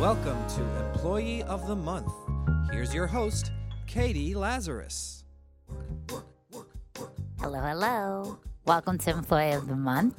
Welcome to Employee of the Month. Here's your host, Katie Lazarus. Hello. Welcome to Employee of the Month.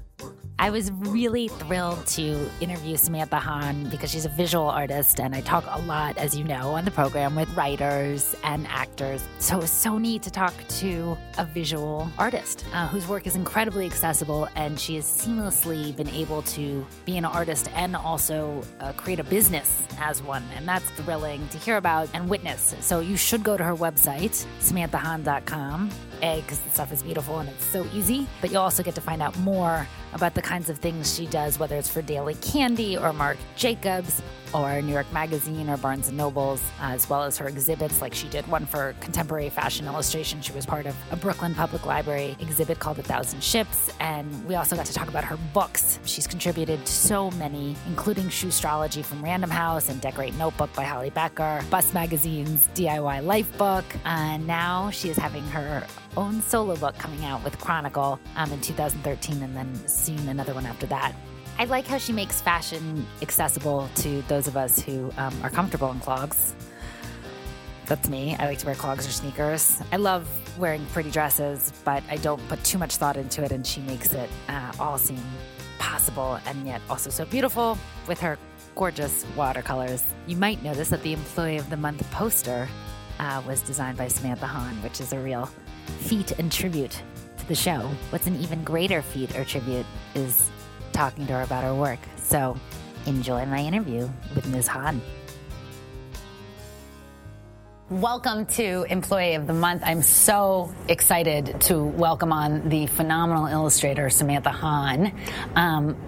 I was really thrilled to interview Samantha Hahn because she's a visual artist, and I talk a lot, as you know, on the program with writers and actors. So it was so neat to talk to a visual artist whose work is incredibly accessible, and she has seamlessly been able to be an artist and also create a business as one. And that's thrilling to hear about and witness. So you should go to her website, SamanthaHahn.com. Because the stuff is beautiful and it's so easy. But you'll also get to find out more about the kinds of things she does, whether it's for Daily Candy or Marc Jacobs or New York Magazine or Barnes and Nobles, as well as her exhibits. Like she did one for contemporary fashion illustration. She was part of a Brooklyn Public Library exhibit called A Thousand Ships. And we also got to talk about her books. She's contributed to so many, including Shoe Astrology from Random House and Decorate Notebook by Holly Becker, Bus Magazine's DIY Life book. And now she is having her own solo book coming out with Chronicle in 2013, and then soon another one after that. I like how she makes fashion accessible to those of us who are comfortable in clogs. That's me. I like to wear clogs or sneakers. I love wearing pretty dresses, but I don't put too much thought into it, and she makes it all seem possible and yet also so beautiful with her gorgeous watercolors. You might notice that the Employee of the Month poster was designed by Samantha Hahn, which is a real feat and tribute to the show. What's an even greater feat or tribute is talking to her about her work. So enjoy my interview with Ms. Hahn. Welcome to Employee of the Month. I'm so excited to welcome on the phenomenal illustrator, Samantha Hahn.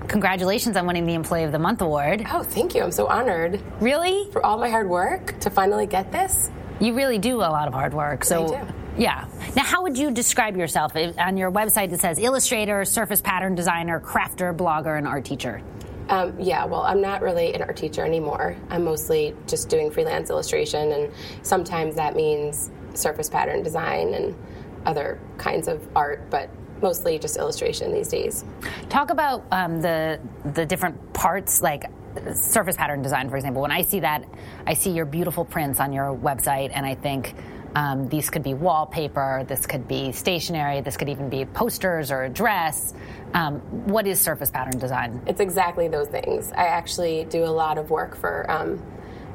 Congratulations on winning the Employee of the Month award. Oh, thank you. I'm so honored. Really? For all my hard work to finally get this. You really do a lot of hard work. So I do. Yeah. Now, how would you describe yourself? On your website, it says illustrator, surface pattern designer, crafter, blogger, and art teacher. Well, I'm not really an art teacher anymore. I'm mostly just doing freelance illustration, and sometimes that means surface pattern design and other kinds of art, but mostly just illustration these days. Talk about the different parts, like surface pattern design, for example. When I see that, I see your beautiful prints on your website, and I think, these could be wallpaper, this could be stationery, this could even be posters or a dress. What is surface pattern design? It's exactly those things. I actually do a lot of work for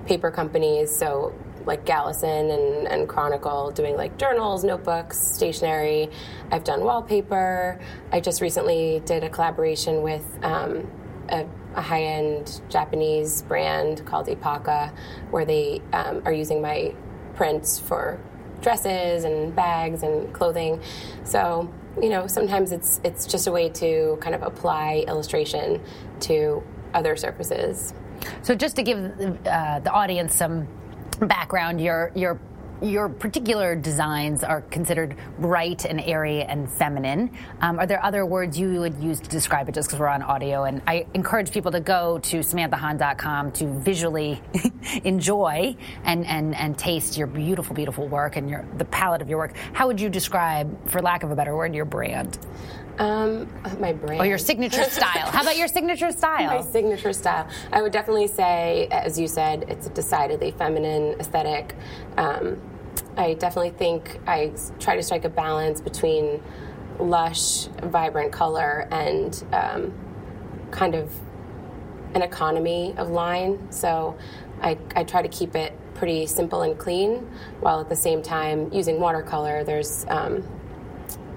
paper companies, so like Gallison and Chronicle, doing like journals, notebooks, stationery. I've done wallpaper. I just recently did a collaboration with a high-end Japanese brand called Ipaca, where they are using my prints for dresses and bags and clothing. So, you know, sometimes it's just a way to kind of apply illustration to other surfaces. So just to give the audience some background, your particular designs are considered bright and airy and feminine. Are there other words you would use to describe it, just because we're on audio? And I encourage people to go to SamanthaHahn.com to visually enjoy and taste your beautiful, beautiful work and the palette of your work. How would you describe, for lack of a better word, your brand? My brand. Or your signature style. How about your signature style? My signature style. I would definitely say, as you said, it's a decidedly feminine aesthetic. I definitely think I try to strike a balance between lush, vibrant color and kind of an economy of line. So I try to keep it pretty simple and clean, while at the same time using watercolor.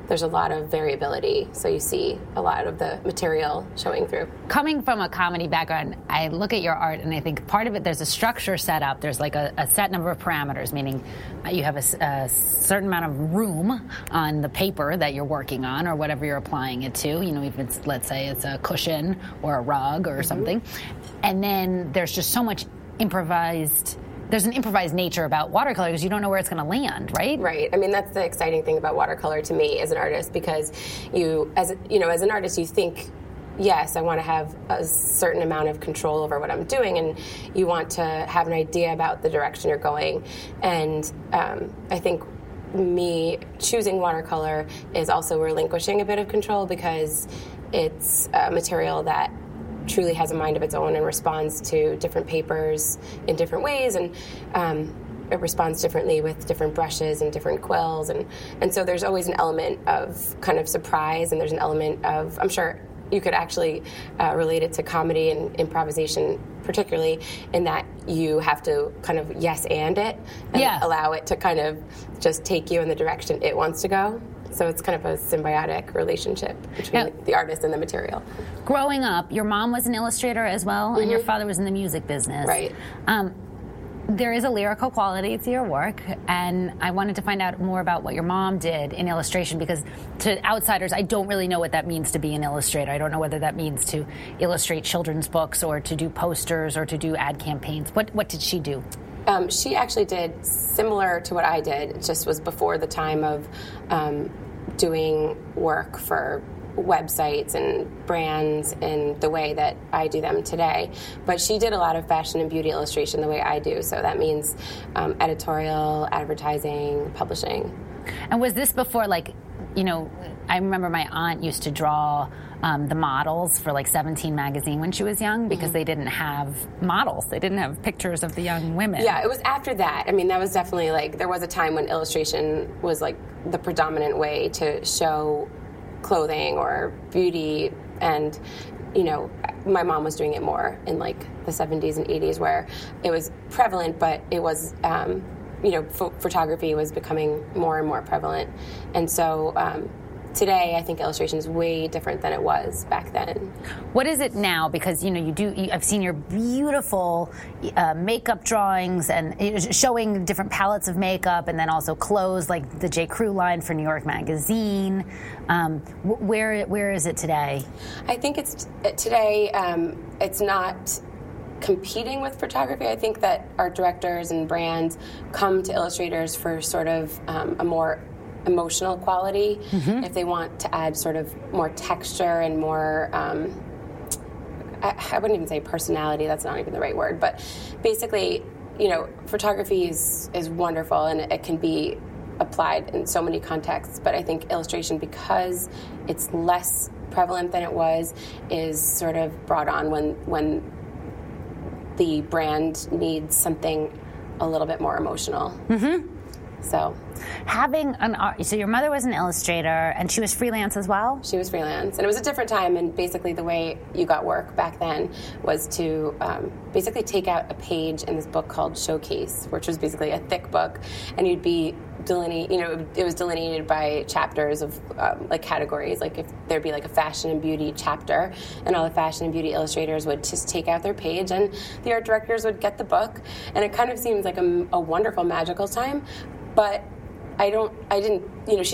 There's a lot of variability, so you see a lot of the material showing through. Coming from a comedy background, I look at your art and I think part of it, there's a structure set up. There's like a set number of parameters, meaning you have a certain amount of room on the paper that you're working on or whatever you're applying it to. You know, if it's, let's say it's a cushion or a rug or something. And then there's just so much improvised. There's an improvised nature about watercolor because you don't know where it's going to land, right? Right. I mean, that's the exciting thing about watercolor to me as an artist, because as an artist, you think, yes, I want to have a certain amount of control over what I'm doing, and you want to have an idea about the direction you're going. And I think me choosing watercolor is also relinquishing a bit of control, because it's a material that truly has a mind of its own and responds to different papers in different ways, and it responds differently with different brushes and different quills, and so there's always an element of kind of surprise, and there's an element of, I'm sure you could actually relate it to comedy and improvisation particularly, in that you have to kind of yes and it, and allow it to kind of just take you in the direction it wants to go. So it's kind of a symbiotic relationship between the artist and the material. Growing up, your mom was an illustrator as well, and your father was in the music business. Right. There is a lyrical quality to your work, and I wanted to find out more about what your mom did in illustration, because to outsiders, I don't really know what that means to be an illustrator. I don't know whether that means to illustrate children's books or to do posters or to do ad campaigns. What did she do? She actually did similar to what I did. It just was before the time of doing work for websites and brands in the way that I do them today. But she did a lot of fashion and beauty illustration the way I do. So that means editorial, advertising, publishing. And was this before, like, you know, I remember my aunt used to draw the models for like 17 magazine when she was young, because they didn't have models. They didn't have pictures of the young women. Yeah, it was after that. I mean, that was definitely like, there was a time when illustration was like the predominant way to show clothing or beauty, and, you know, my mom was doing it more in like the 70s and 80s, where it was prevalent, but it was, you know, photography was becoming more and more prevalent. And so today, I think illustration is way different than it was back then. What is it now? Because, you know, I've seen your beautiful makeup drawings and showing different palettes of makeup, and then also clothes, like the J. Crew line for New York Magazine. Where is it today? I think it's today, it's not competing with photography. I think that art directors and brands come to illustrators for sort of a more emotional quality, if they want to add sort of more texture and more, I wouldn't even say personality, that's not even the right word, but basically, you know, photography is wonderful, and it can be applied in so many contexts, but I think illustration, because it's less prevalent than it was, is sort of brought on when the brand needs something a little bit more emotional. So, so your mother was an illustrator, and she was freelance as well? She was freelance, and it was a different time, and basically the way you got work back then was to basically take out a page in this book called Showcase, which was basically a thick book, and you'd be it was delineated by chapters of like categories. Like if there'd be like a fashion and beauty chapter, and all the fashion and beauty illustrators would just take out their page, and the art directors would get the book, and it kind of seems like a wonderful, magical time. But she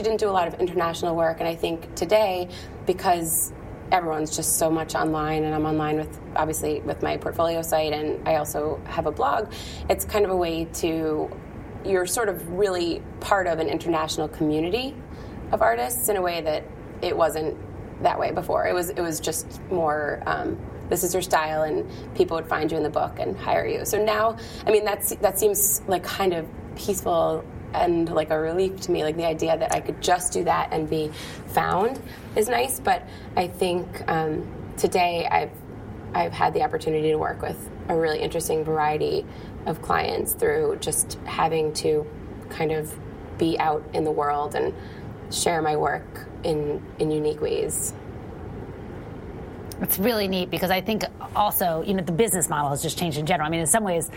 didn't do a lot of international work, and I think today, because everyone's just so much online, and I'm online with my portfolio site, and I also have a blog, it's kind of a way to, you're sort of really part of an international community of artists in a way that it wasn't that way before. It was just more, this is your style, and people would find you in the book and hire you. So now, I mean, that seems like kind of peaceful and like a relief to me. Like the idea that I could just do that and be found is nice, but I think today I've had the opportunity to work with a really interesting variety of clients through just having to kind of be out in the world and share my work in unique ways. It's really neat, because I think also, you know, the business model has just changed in general. I mean, in some ways,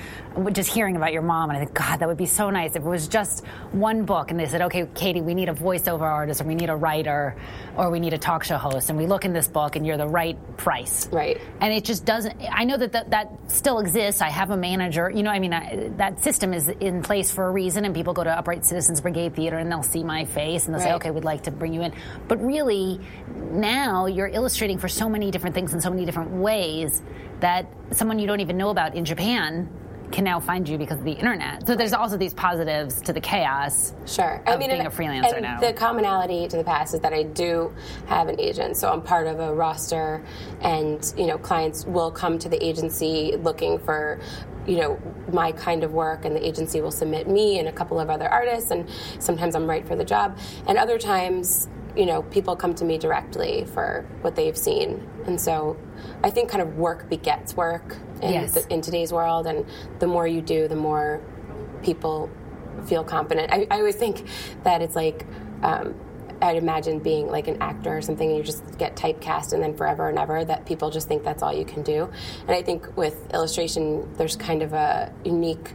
just hearing about your mom, and I think, God, that would be so nice if it was just one book, and they said, okay, Katie, we need a voiceover artist, or we need a writer, or we need a talk show host, and we look in this book, and you're the right price. Right. And it just doesn't, I know that still exists. I have a manager. You know, I mean, that system is in place for a reason, and people go to Upright Citizens Brigade Theater, and they'll see my face, and they'll say, okay, we'd like to bring you in. But really, now you're illustrating for so many different things in so many different ways that someone you don't even know about in Japan can now find you because of the internet. So there's also these positives to the chaos being a freelancer and now. The commonality to the past is that I do have an agent, so I'm part of a roster, and, you know, clients will come to the agency looking for, you know, my kind of work, and the agency will submit me and a couple of other artists, and sometimes I'm right for the job, and other times you know, people come to me directly for what they've seen. And so I think kind of work begets work in today's world. And the more you do, the more people feel confident. I always think that it's like, I'd imagine being like an actor or something, and you just get typecast, and then forever and ever that people just think that's all you can do. And I think with illustration, there's kind of a unique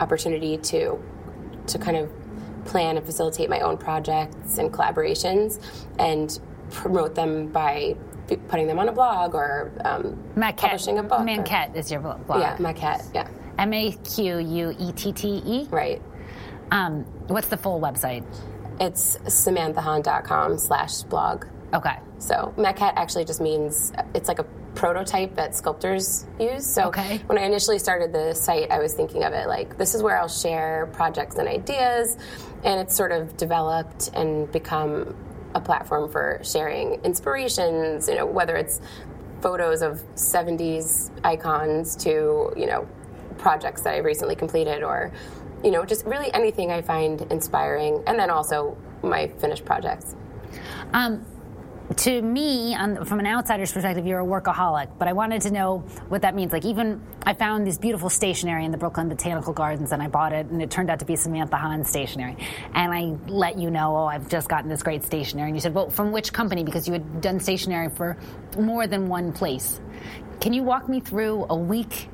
opportunity to kind of plan and facilitate my own projects and collaborations and promote them by putting them on a blog or publishing a book. Manquette is your blog. Yeah, Manquette, yeah. MAQUETTE? Right. What's the full website? It's SamanthaHahn.com/blog. Okay. So Manquette actually just means it's like a prototype that sculptors use. So when I initially started the site, I was thinking of it like, this is where I'll share projects and ideas, and it's sort of developed and become a platform for sharing inspirations, you know, whether it's photos of 70s icons to, you know, projects that I recently completed, or, you know, just really anything I find inspiring, and then also my finished projects. To me, from an outsider's perspective, you're a workaholic, but I wanted to know what that means. Like, even I found this beautiful stationery in the Brooklyn Botanical Gardens, and I bought it, and it turned out to be Samantha Hahn stationery. And I let you know, oh, I've just gotten this great stationery. And you said, well, from which company? Because you had done stationery for more than one place. Can you walk me through a week?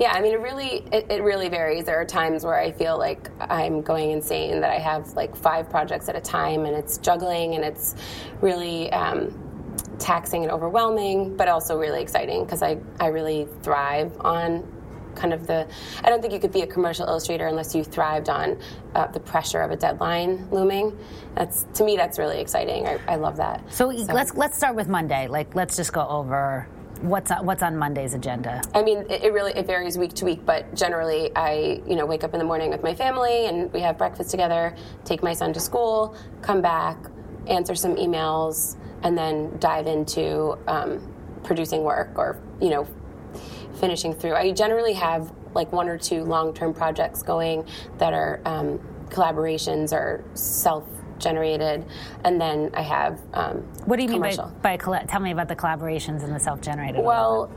Yeah, I mean, it really varies. There are times where I feel like I'm going insane, that I have like 5 projects at a time, and it's juggling, and it's really taxing and overwhelming, but also really exciting, because I really thrive on kind of the... I don't think you could be a commercial illustrator unless you thrived on the pressure of a deadline looming. To me, that's really exciting. I love that. So let's start with Monday. Like, let's just go over... What's on Monday's agenda? I mean, it really varies week to week, but generally I, you know, wake up in the morning with my family and we have breakfast together, take my son to school, come back, answer some emails, and then dive into producing work or, you know, finishing through. I generally have like 1 or 2 long-term projects going that are collaborations or self-generated, and then I have what do you commercial. Mean by tell me about the collaborations and the self-generated? Well,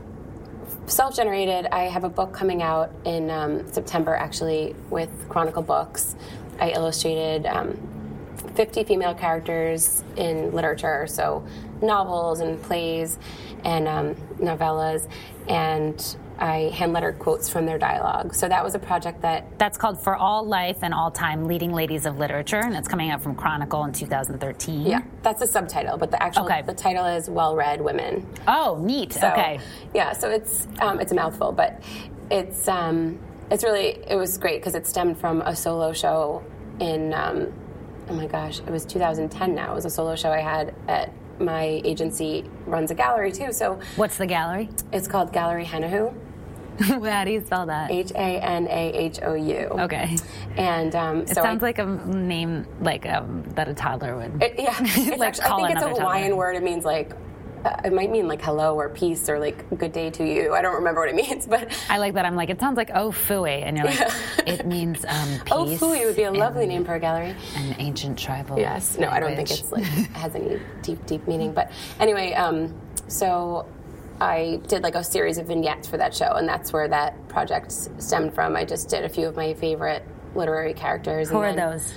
self-generated, I have a book coming out in September, actually, with Chronicle Books. I illustrated 50 female characters in literature, so novels and plays and novellas, and I hand-lettered quotes from their dialogue. So that was a project that's called For All Life and All Time: Leading Ladies of Literature, and it's coming out from Chronicle in 2013. Yeah, that's the subtitle, but the actual the title is Well-Read Women. Oh, neat. So, yeah, so it's a mouthful, but it was great because it stemmed from a solo show in oh my gosh, it was 2010 now. It was a solo show I had at... My agency runs a gallery too, so... What's the gallery? It's called Gallery Hanahou. How do you spell that? Hanahou. Okay. And it sounds like a name like that a toddler would... I think it's a Hawaiian word. It means like... it might mean like hello or peace or like good day to you. I don't remember what it means, but... I like that. I'm like, it sounds like oh fooey. And you're like, it means peace. Oh fooey would be a lovely name for a gallery. An ancient tribal Yes. No, language. I don't think it's like, has any deep meaning. But anyway, so I did like a series of vignettes for that show, and that's where that project stemmed from. I just did a few of my favorite literary characters. Who are those?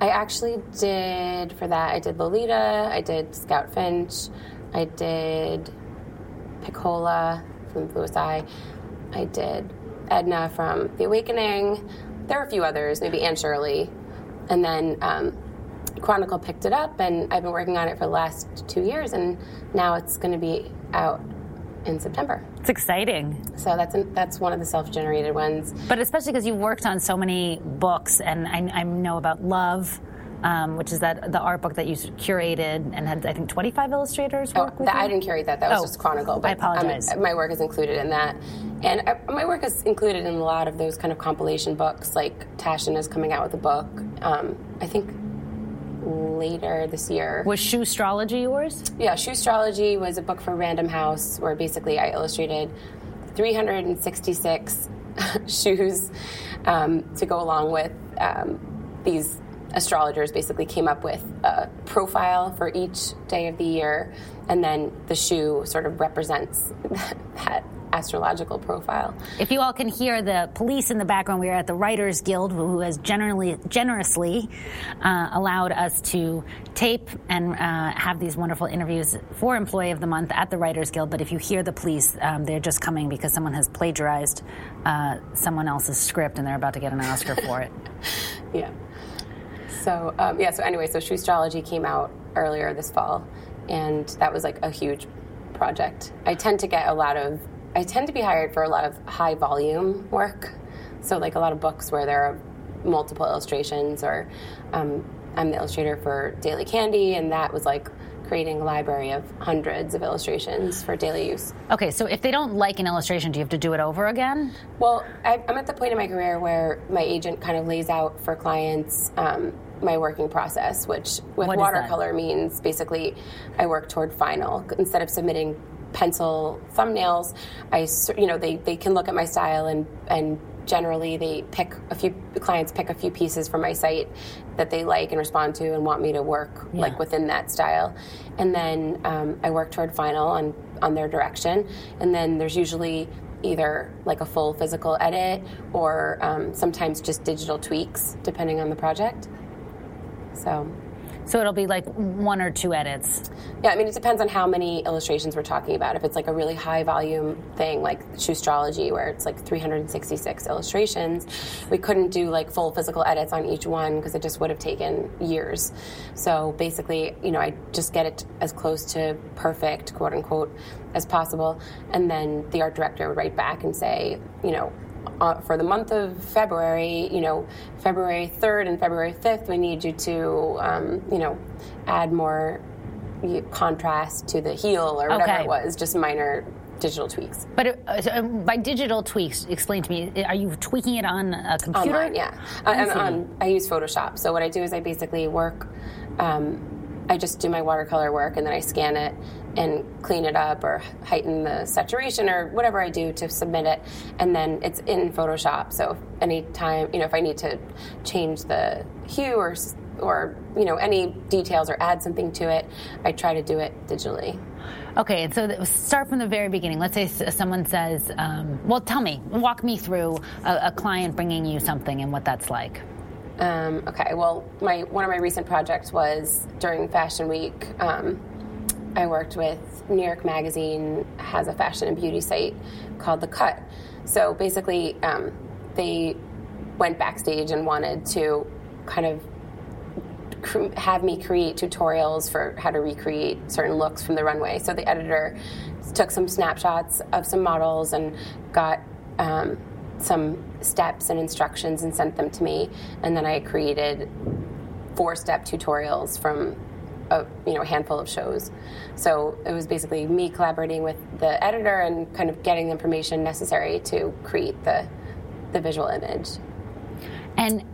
I actually did, for that, I did Lolita, I did Scout Finch, I did Piccola from Blue Eye, I did Edna from The Awakening. There were a few others, maybe Anne Shirley. And then Chronicle picked it up, and I've been working on it for the last 2 years, and now it's going to be out in September. It's exciting. So that's one of the self-generated ones. But especially because you worked on so many books, and I know about Love, which is the art book that you curated and had, I think, 25 illustrators work with you? I didn't curate that. That was just Chronicle. But I apologize. My work is included in that. And my work is included in a lot of those kind of compilation books, like Tashin is coming out with a book, I think, later this year. Was Shoe Astrology yours? Yeah, Shoe Astrology was a book for Random House where basically I illustrated 366 shoes to go along with these astrologers basically came up with a profile for each day of the year, and then the shoe sort of represents that astrological profile. If you all can hear the police in the background, we are at the Writers Guild, who has generously allowed us to tape and have these wonderful interviews for Employee of the Month at the Writers Guild. But if you hear the police, they're just coming because someone has plagiarized someone else's script and they're about to get an Oscar for it. Yeah. So, so Shoe Astrology came out earlier this fall, and that was like a huge project. I tend to be hired for a lot of high volume work, so like a lot of books where there are multiple illustrations, or I'm the illustrator for Daily Candy, and that was like creating a library of hundreds of illustrations for daily use. Okay, so if they don't like an illustration, do you have to do it over again? Well, I'm at the point in my career where my agent kind of lays out for clients my working process, which with watercolor means basically I work toward final. Instead of submitting pencil thumbnails, they can look at my style, and generally they pick a few pieces from my site that they like and respond to and want me to work like within that style, and then I work toward final on their direction, and then there's usually either like a full physical edit or sometimes just digital tweaks depending on the project. So it'll be like one or two edits. Yeah, I mean, it depends on how many illustrations we're talking about. If it's like a really high volume thing, like Shoe Astrology, where it's like 366 illustrations, we couldn't do like full physical edits on each one because it just would have taken years. So basically, I just get it as close to perfect, quote unquote, as possible. And then the art director would write back and say, for the month of February, February 3rd and February 5th, we need you to, add more contrast to the heel or whatever it was, just minor digital tweaks. But by digital tweaks, explain to me, are you tweaking it on a computer? Online, yeah. I use Photoshop. So what I do is I basically work, I just do my watercolor work, and then I scan it and clean it up or heighten the saturation or whatever I do to submit it, and then it's in Photoshop. So anytime, if I need to change the hue or any details or add something to it, I try to do it digitally. Okay, so start from the very beginning. Let's say someone says, walk me through a client bringing you something and what that's like. One of my recent projects was during Fashion Week. I worked with New York Magazine, has a fashion and beauty site called The Cut. So basically, they went backstage and wanted to kind of have me create tutorials for how to recreate certain looks from the runway. So the editor took some snapshots of some models and got some steps and instructions and sent them to me, and then I created 4-step tutorials from a handful of shows. So it was basically me collaborating with the editor and kind of getting the information necessary to create the visual image. And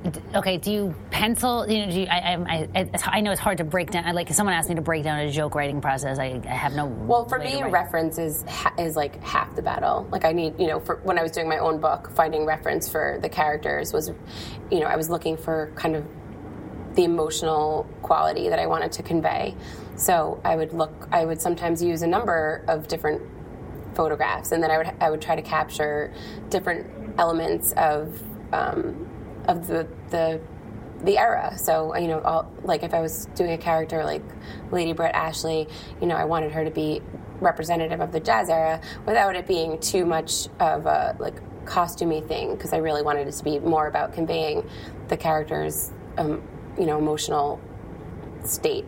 do you pencil? I know it's hard to break down. If someone asked me to break down a joke writing process, I have no. Well, for me, reference is like half the battle. Like I need, for when I was doing my own book, finding reference for the characters was, I was looking for kind of the emotional quality that I wanted to convey. So I would sometimes use a number of different photographs, and then I would try to capture different elements of the era. So, if I was doing a character like Lady Brett Ashley, I wanted her to be representative of the jazz era without it being too much of a like costumey thing, because I really wanted it to be more about conveying the character's emotional state.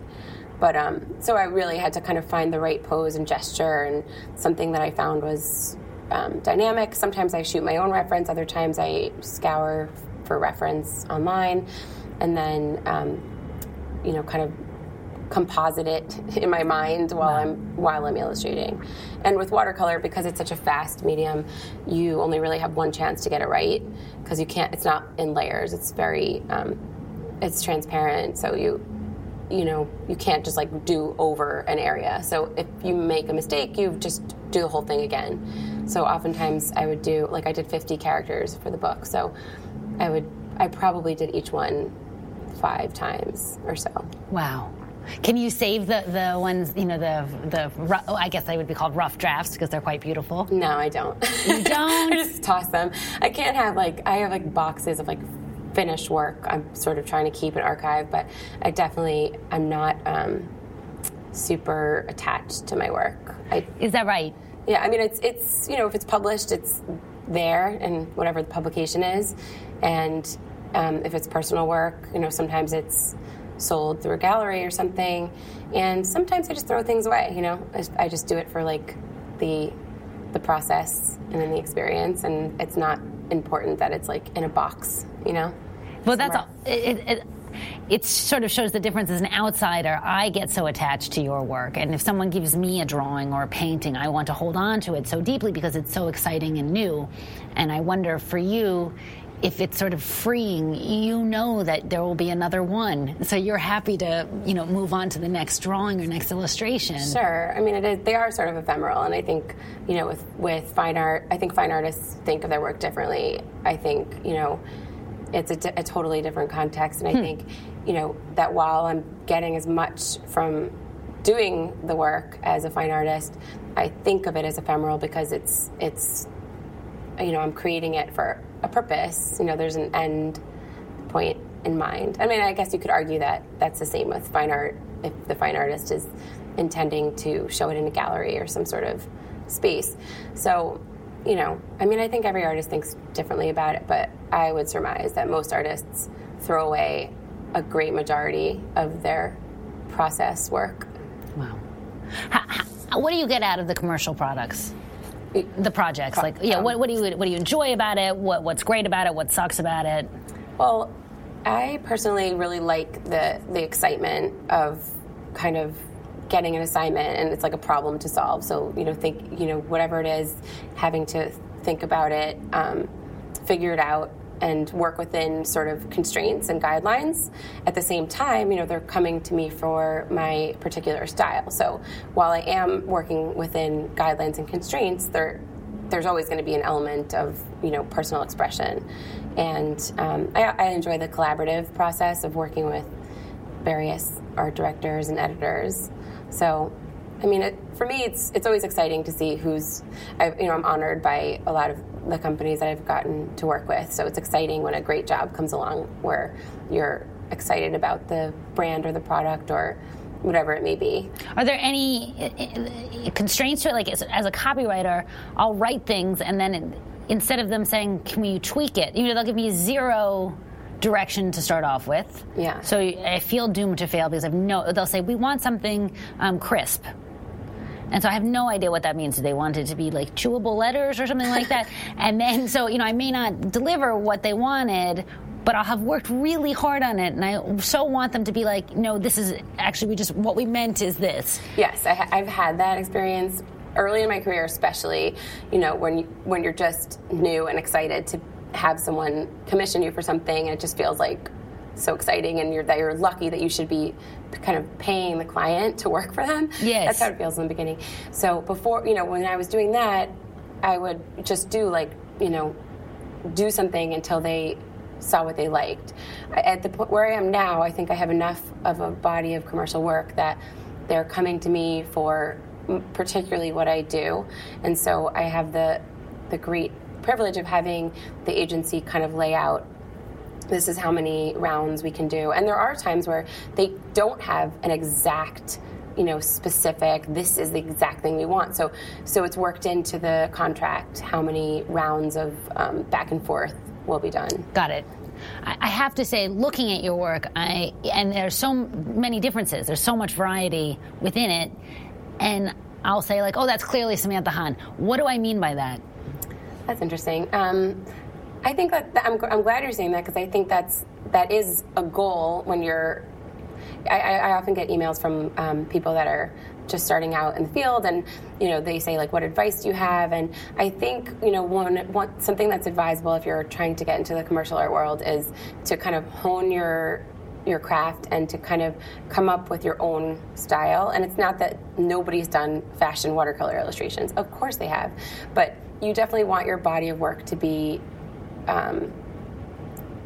But so I really had to kind of find the right pose and gesture, and something that I found was dynamic. Sometimes I shoot my own reference, other times I scour for reference online, and then kind of composite it in my mind while I'm illustrating. And with watercolor, because it's such a fast medium, you only really have one chance to get it right, because you can't. It's not in layers. It's very it's transparent, so you can't just like do over an area. So if you make a mistake, you just do the whole thing again. So oftentimes I would do I did 50 characters for the book, so I probably did each one 5 times or so. Wow. Can you save the ones, you know, the I guess they would be called rough drafts because they're quite beautiful? No, I don't. You don't? I just toss them. I can't have, like, I have, like, boxes of, like, finished work. I'm sort of trying to keep an archive, but I definitely, I'm not super attached to my work. Is that right? Yeah, I mean, it's you know, if it's published, it's there and whatever the publication is. And if it's personal work, you know, sometimes it's sold through a gallery or something. And sometimes I just throw things away, you know. I just do it for, like, the process and then the experience. And it's not important that it's, like, in a box, you know. Well, that's all. It sort of shows the difference. As an outsider, I get so attached to your work. And if someone gives me a drawing or a painting, I want to hold on to it so deeply because it's so exciting and new. And I wonder, for you, if it's sort of freeing, you know that there will be another one. So you're happy to, you know, move on to the next drawing or next illustration. Sure. I mean, it is, they are sort of ephemeral. And I think, you know, with fine art, I think fine artists think of their work differently. I think, you know, it's a totally different context. And I think, you know, that while I'm getting as much from doing the work as a fine artist, I think of it as ephemeral because it's you know, I'm creating it for a purpose. You know, there's an end point in mind. I mean, I guess you could argue that that's the same with fine art. If the fine artist is intending to show it in a gallery or some sort of space. So, you know, I mean, I think every artist thinks differently about it, but I would surmise that most artists throw away a great majority of their process work. Wow. What do you get out of the commercial products? The projects, like, yeah, what do you enjoy about it? What's great about it? What sucks about it? Well, I personally really like the excitement of kind of getting an assignment, and it's like a problem to solve. So, you know, whatever it is, having to think about it, figure it out, and work within sort of constraints and guidelines. At the same time, you know, they're coming to me for my particular style. So while I am working within guidelines and constraints, there's always going to be an element of, you know, personal expression. And I enjoy the collaborative process of working with various art directors and editors. So, I mean, for me, it's always exciting to see I'm honored by a lot of the companies that I've gotten to work with. So it's exciting when a great job comes along where you're excited about the brand or the product or whatever it may be. Are there any constraints to it? Like, as a copywriter, I'll write things, and then instead of them saying, can we tweak it? You know, they'll give me 0 direction to start off with. Yeah. So I feel doomed to fail because they'll say, we want something crisp. And so I have no idea what that means. Do they want it to be like chewable letters or something like that? And then, so, you know, I may not deliver what they wanted, but I'll have worked really hard on it. And I so want them to be like, no, this is actually, what we meant is this. Yes, I've had that experience early in my career, especially, you know, when you're just new and excited to have someone commission you for something, and it just feels like so exciting, and you're lucky that you should be kind of paying the client to work for them. Yes. That's how it feels in the beginning. So before, you know, when I was doing that, I would just do, like, you know, do something until they saw what they liked. At the point where I am now, I think I have enough of a body of commercial work that they're coming to me for particularly what I do. And so I have the great privilege of having the agency kind of lay out, this is how many rounds we can do. And there are times where they don't have an exact, you know, specific, this is the exact thing we want. So it's worked into the contract how many rounds of back and forth will be done. Got it. I have to say, looking at your work, and there's so many differences. There's so much variety within it. And I'll say, like, oh, that's clearly Samantha Hahn. What do I mean by that? That's interesting. I think that I'm glad you're saying that, because I think that is a goal when you're. I often get emails from people that are just starting out in the field, and, you know, they say, like, what advice do you have? And I think, you know, something that's advisable if you're trying to get into the commercial art world is to kind of hone your craft and to kind of come up with your own style. And it's not that nobody's done fashion watercolor illustrations. Of course they have, but you definitely want your body of work to be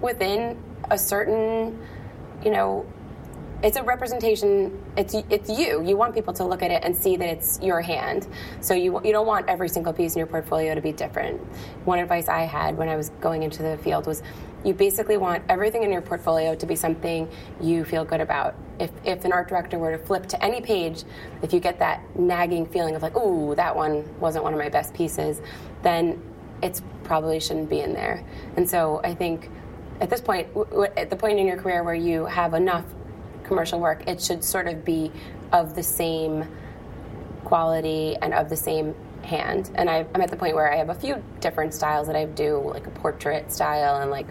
within a certain, you know, it's a representation. It's you. You want people to look at it and see that it's your hand. So you don't want every single piece in your portfolio to be different. One advice I had when I was going into the field was, you basically want everything in your portfolio to be something you feel good about. If an art director were to flip to any page, if you get that nagging feeling of like, ooh, that one wasn't one of my best pieces, then it probably shouldn't be in there. And so I think at this point, at the point in your career where you have enough commercial work, it should sort of be of the same quality and of the same hand. And I'm at the point where I have a few different styles that I do, like a portrait style and like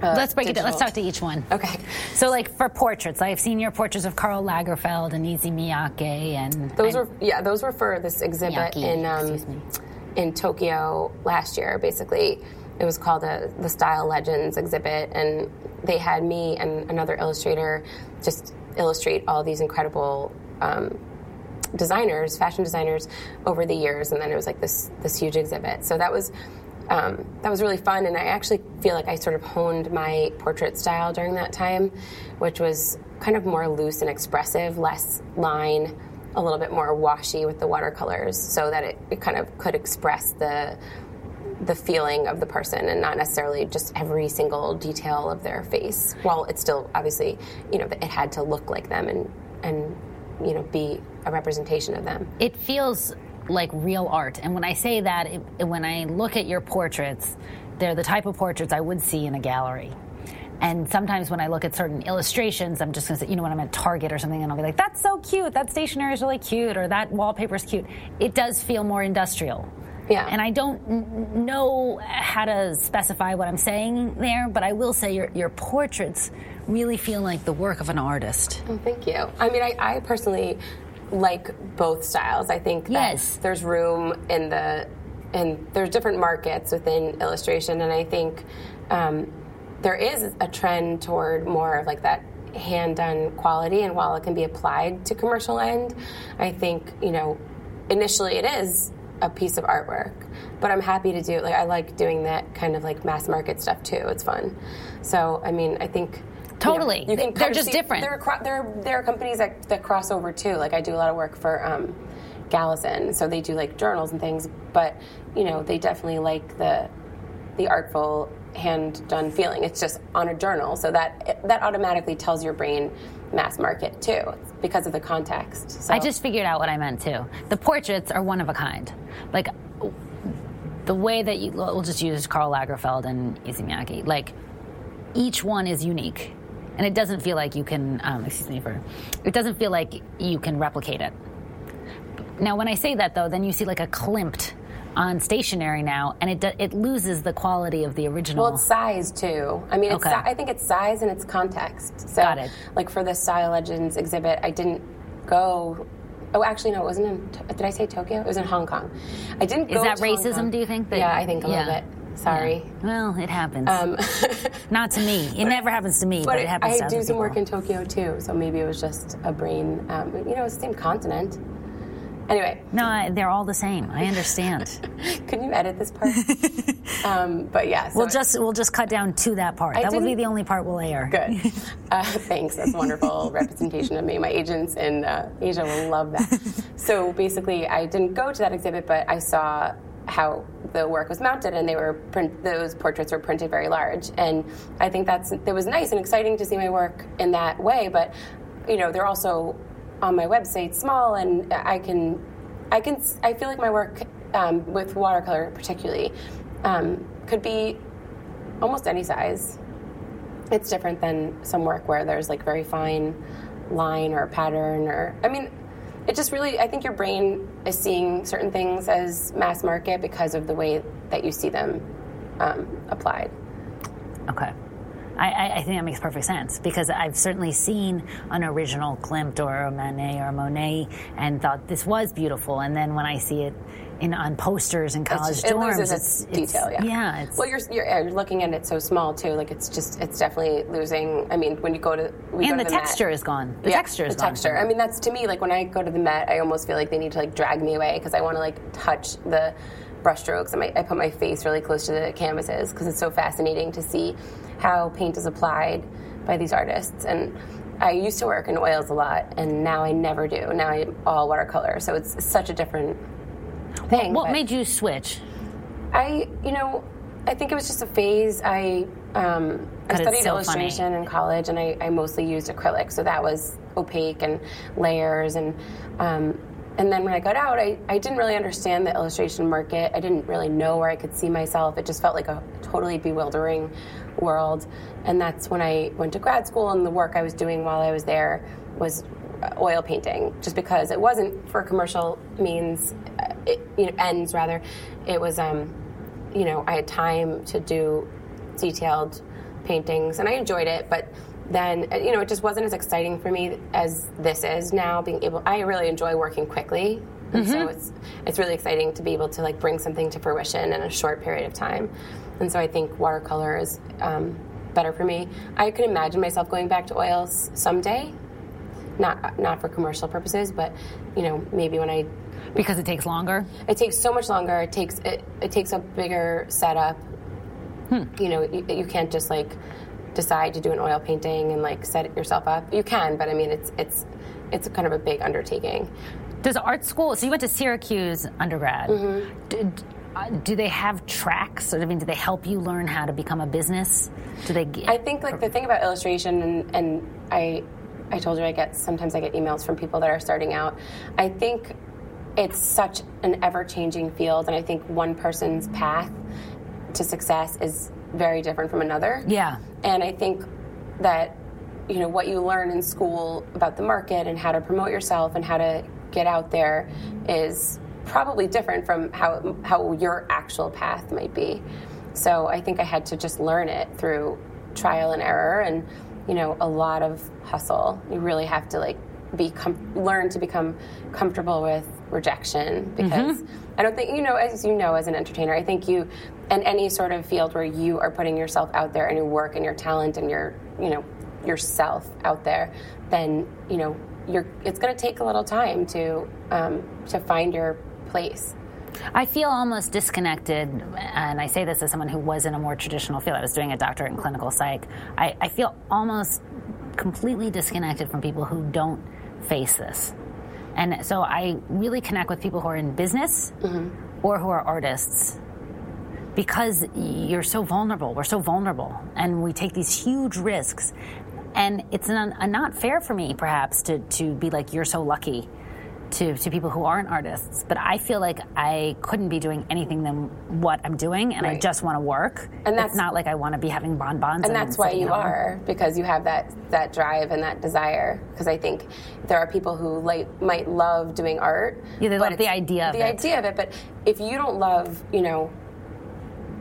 let's break digital. It down. Let's talk to each one. Okay. So like for portraits, I've seen your portraits of Karl Lagerfeld and Izzy Miyake and those were for this exhibit in Tokyo last year, basically. It was called the Style Legends exhibit, and they had me and another illustrator just illustrate all these incredible designers, fashion designers, over the years, and then it was like this huge exhibit. So that was really fun, and I actually feel like I sort of honed my portrait style during that time, which was kind of more loose and expressive, less line, a little bit more washy with the watercolors, so that it kind of could express the feeling of the person and not necessarily just every single detail of their face. While it's still obviously, you know, it had to look like them and you know, be a representation of them. It feels like real art. And when I say that, when I look at your portraits, they're the type of portraits I would see in a gallery. And sometimes when I look at certain illustrations, I'm just going to say, you know, when I'm at Target or something, and I'll be like, that's so cute, that stationery is really cute, or that wallpaper's cute. It does feel more industrial. Yeah. And I don't know how to specify what I'm saying there, but I will say your portraits really feel like the work of an artist. Oh, thank you. I mean, I personally like both styles. I think that there's room and there's different markets within illustration, and I think there is a trend toward more of like that hand-done quality, and while it can be applied to commercial end, I think, you know, initially it is a piece of artwork, but I'm happy to do, like, I like doing that kind of like mass market stuff too. It's fun. So I mean, I think totally, you know, you can they're just see, different. There are companies that cross over too. Like I do a lot of work for Gallison, so they do like journals and things, but you know, they definitely like the artful hand done feeling. It's just on a journal, so that automatically tells your brain mass market too because of the context. So I just figured out what I meant too. The portraits are one of a kind. Like the way that we'll just use Karl Lagerfeld and Izzy Miyake. Like each one is unique, and it doesn't feel like you can. It doesn't feel like you can replicate it. Now, when I say that though, then you see like a Klimt on stationery now, and it loses the quality of the original. Well, it's size too. I mean, okay. I think it's size and it's context. So, got it. Like for the Style Legends exhibit, I didn't go. Oh, actually, no, it wasn't in. Did I say Tokyo? It was in Hong Kong. I didn't go. Is that to racism? Hong Kong. Do you think? That, yeah, I think a little bit. Sorry. Yeah. Well, it happens. Not to me. It never happens to me, but it happens. I do some work in Tokyo too, so maybe it was just a brain. You know, it's the same continent. Anyway. No, they're all the same. I understand. Can you edit this part? But yeah. So we'll just cut down to that part. That will be the only part we'll air. Good. Thanks. That's wonderful representation of me. My agents in Asia will love that. So basically, I didn't go to that exhibit, but I saw how the work was mounted, and those portraits were printed very large. And I think that was nice and exciting to see my work in that way. But, you know, they're also on my website small, and I feel like my work with watercolor particularly could be almost any size. It's different than some work where there's like very fine line or pattern, or I mean, it just really, I think your brain is seeing certain things as mass market because of the way that you see them applied. Okay. I think that makes perfect sense, because I've certainly seen an original Klimt or a Manet or a Monet and thought this was beautiful, and then when I see it on posters in college dorms, it's detail. Yeah. Well, you're looking at it so small too. Like it's definitely losing. I mean, when you go to the texture Met, is gone. The texture is gone. The texture. I mean, that's to me like when I go to the Met, I almost feel like they need to like drag me away because I want to like touch the brushstrokes, and I put my face really close to the canvases because it's so fascinating to see how paint is applied by these artists. And I used to work in oils a lot, and now I never do. Now I'm all watercolor, so it's such a different thing. What made you switch? I think it was just a phase. I studied illustration in college, and I mostly used acrylic, so that was opaque and layers. And then when I got out, I didn't really understand the illustration market. I didn't really know where I could see myself. It just felt like a totally bewildering world. And that's when I went to grad school, and the work I was doing while I was there was oil painting, just because it wasn't for commercial ends, rather. It was, I had time to do detailed paintings, and I enjoyed it, but then, it just wasn't as exciting for me as this is now. I really enjoy working quickly, and so it's really exciting to be able to, like, bring something to fruition in a short period of time. And so I think watercolor is better for me. I could imagine myself going back to oils someday, not for commercial purposes, but maybe when I. Because it takes longer? It takes so much longer. It takes a bigger setup. You can't just, like, decide to do an oil painting and, like, set it yourself up. You can, but, I mean, it's kind of a big undertaking. Does art school... So you went to Syracuse undergrad. Mm-hmm. Do they have tracks? Or, I mean, do they help you learn how to become a business? I think, like, the thing about illustration, and I told you sometimes I get emails from people that are starting out. I think it's such an ever-changing field, and I think one person's path to success is very different from another. Yeah. And I think that, what you learn in school about the market and how to promote yourself and how to get out there is probably different from how your actual path might be. So I think I had to just learn it through trial and error and, a lot of hustle. You really have to, like, learn to become comfortable with rejection, because I don't think, as an entertainer, I think you, in any sort of field where you are putting yourself out there and your work and your talent and your yourself out there, then, it's going to take a little time to find your place. I feel almost disconnected, and I say this as someone who was in a more traditional field. I was doing a doctorate in clinical psych. I feel almost completely disconnected from people who don't face this. And so I really connect with people who are in business or who are artists, because you're so vulnerable. We're so vulnerable, and we take these huge risks. And it's not fair for me, perhaps, to be like, you're so lucky to people who aren't artists. But I feel like I couldn't be doing anything than what I'm doing, and I just want to work. And that's not like I want to be having bonbons. And that's why you are, because you have that drive and that desire. Because I think there are people who might love doing art. Yeah, they love the idea of it. The idea of it, but if you don't love,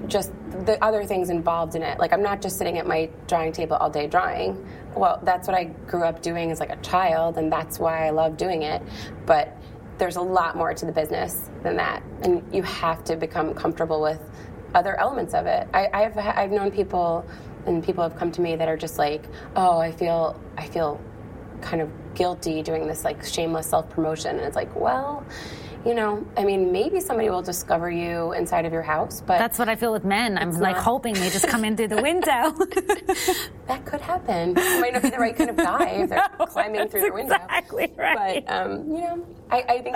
just the other things involved in it. Like, I'm not just sitting at my drawing table all day drawing. Well, that's what I grew up doing as, like, a child, and that's why I love doing it. But there's a lot more to the business than that, and you have to become comfortable with other elements of it. I've known people, and people have come to me that are just like, oh, I feel kind of guilty doing this, like, shameless self-promotion. And it's like, well... maybe somebody will discover you inside of your house, but... That's what I feel with men. I'm, like, hoping they just come in through the window. That could happen. You might not be the right kind of guy if they're climbing through the window. Exactly right. But, I think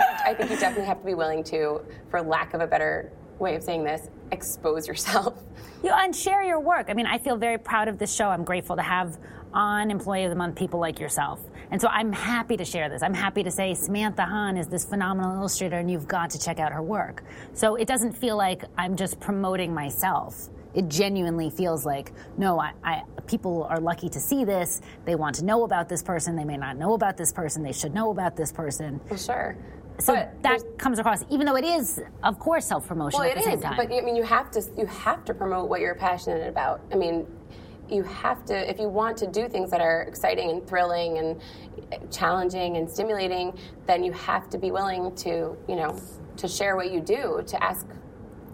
you definitely have to be willing to, for lack of a better way of saying this, expose yourself. And share your work. I mean, I feel very proud of this show. I'm grateful to have on Employee of the Month people like yourself. And so I'm happy to share this. I'm happy to say Samantha Hahn is this phenomenal illustrator, and you've got to check out her work. So it doesn't feel like I'm just promoting myself. It genuinely feels like, no, people are lucky to see this. They want to know about this person. They may not know about this person. They should know about this person. Well, sure. So but that comes across, even though it is, of course, self-promotion at the same time. But, you have to promote what you're passionate about. I mean... You have to, if you want to do things that are exciting and thrilling and challenging and stimulating, then you have to be willing to share what you do, to ask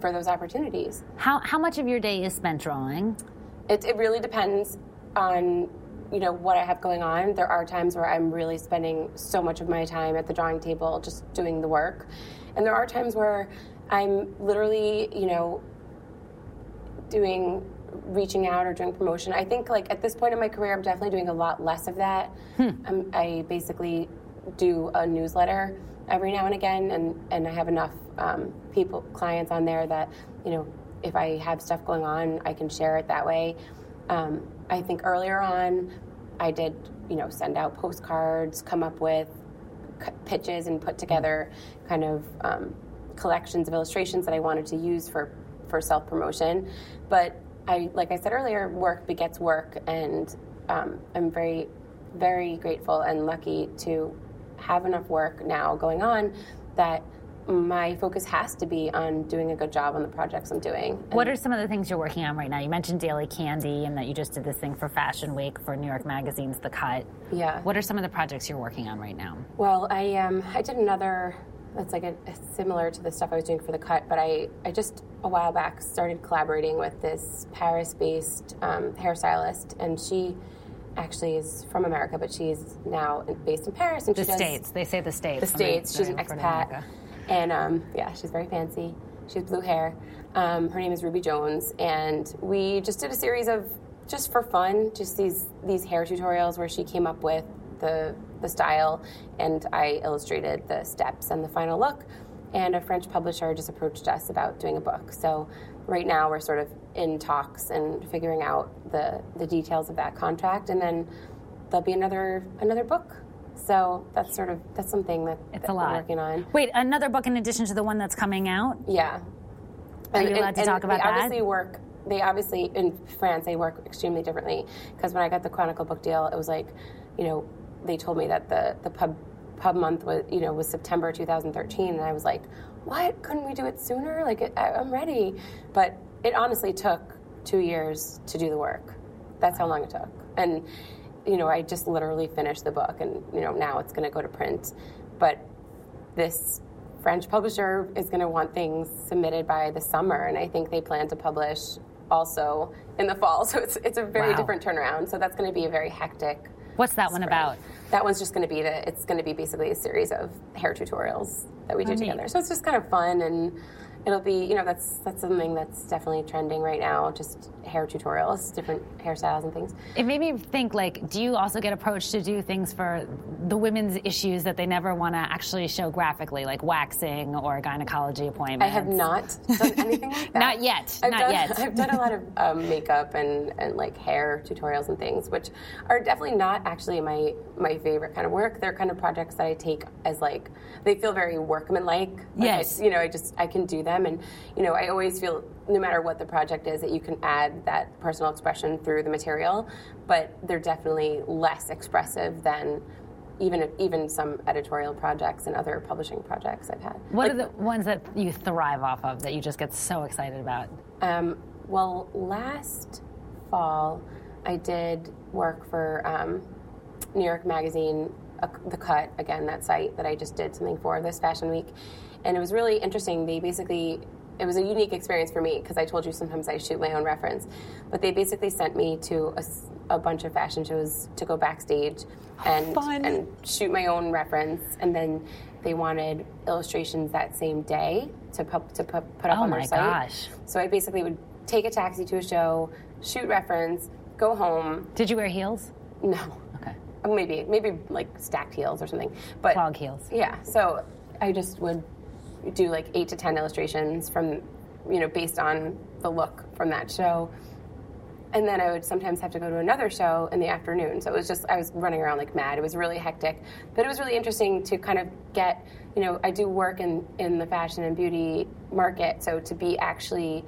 for those opportunities. How much of your day is spent drawing? It really depends on, what I have going on. There are times where I'm really spending so much of my time at the drawing table just doing the work. And there are times where I'm literally, doing reaching out or doing promotion. I think, like, at this point in my career, I'm definitely doing a lot less of that. I basically do a newsletter every now and again, and I have enough people, clients on there that, you know, if I have stuff going on, I can share it that way. I think earlier on, I did, you know, send out postcards, come up with pitches, and put together kind of collections of illustrations that I wanted to use for self-promotion. But I, like I said earlier, work begets work, and I'm very, very grateful and lucky to have enough work now going on that my focus has to be on doing a good job on the projects I'm doing. And what are some of the things you're working on right now? You mentioned Daily Candy and that you just did this thing for Fashion Week for New York Magazine's The Cut. Yeah. What are some of the projects you're working on right now? Well, I did another that's like a similar to the stuff I was doing for The Cut, but I just a while back started collaborating with this Paris-based hairstylist, and she actually is from America, but she's now based in Paris. And The States. She's an expat. And, yeah, she's very fancy. She has blue hair. Her name is Ruby Jones. And we just did a series of, just for fun, just these hair tutorials where she came up with the style, and I illustrated the steps and the final look. And a French publisher just approached us about doing a book. So right now we're sort of in talks and figuring out the details of that contract. And then there'll be another book. So that's something that we're working on. Wait, another book in addition to the one that's coming out? Yeah. Are you allowed to talk about that? They obviously, in France, they work extremely differently. Because when I got the Chronicle book deal, it was like, you know, they told me that the pub month was, you know, was September 2013. And I was like, what? Couldn't we do it sooner? Like, I'm ready. But it honestly took 2 years to do the work. That's how long it took. And you know, I just literally finished the book, and you know, now it's going to go to print. But this French publisher is going to want things submitted by the summer, and I think they plan to publish also in the fall. So it's a very different turnaround. So that's going to be a very hectic. What's that one about? That one's just going to be it's going to be basically a series of hair tutorials that we do together. So it's just kind of fun, and it'll be, you know, that's something that's definitely trending right now, just hair tutorials, different hairstyles and things. It made me think, like, do you also get approached to do things for the women's issues that they never want to actually show graphically, like waxing or gynecology appointments? I have not done anything like that. Not yet. I've done a lot of makeup and like hair tutorials and things, which are definitely not actually my favorite kind of work. They're kind of projects that I take as, like, they feel very workmanlike. Yes. I can do them. And, you know, I always feel, no matter what the project is, that you can add that personal expression through the material, but they're definitely less expressive than even some editorial projects and other publishing projects I've had. What are the ones that you thrive off of, that you just get so excited about? Well, last fall, I did work for New York Magazine, The Cut, again, that site that I just did something for this Fashion Week. And it was really interesting. It was a unique experience for me, because I told you sometimes I shoot my own reference. But they basically sent me to a bunch of fashion shows to go backstage and shoot my own reference. And then they wanted illustrations that same day to put up on their site. Oh, my gosh. So I basically would take a taxi to a show, shoot reference, go home. Did you wear heels? No. Okay. Maybe like stacked heels or something. But clog heels. Yeah. So I just would do like 8 to 10 illustrations from, you know, based on the look from that show. And then I would sometimes have to go to another show in the afternoon. So it was just, I was running around like mad. It was really hectic. But it was really interesting to kind of get, you know, I do work in the fashion and beauty market. So to be actually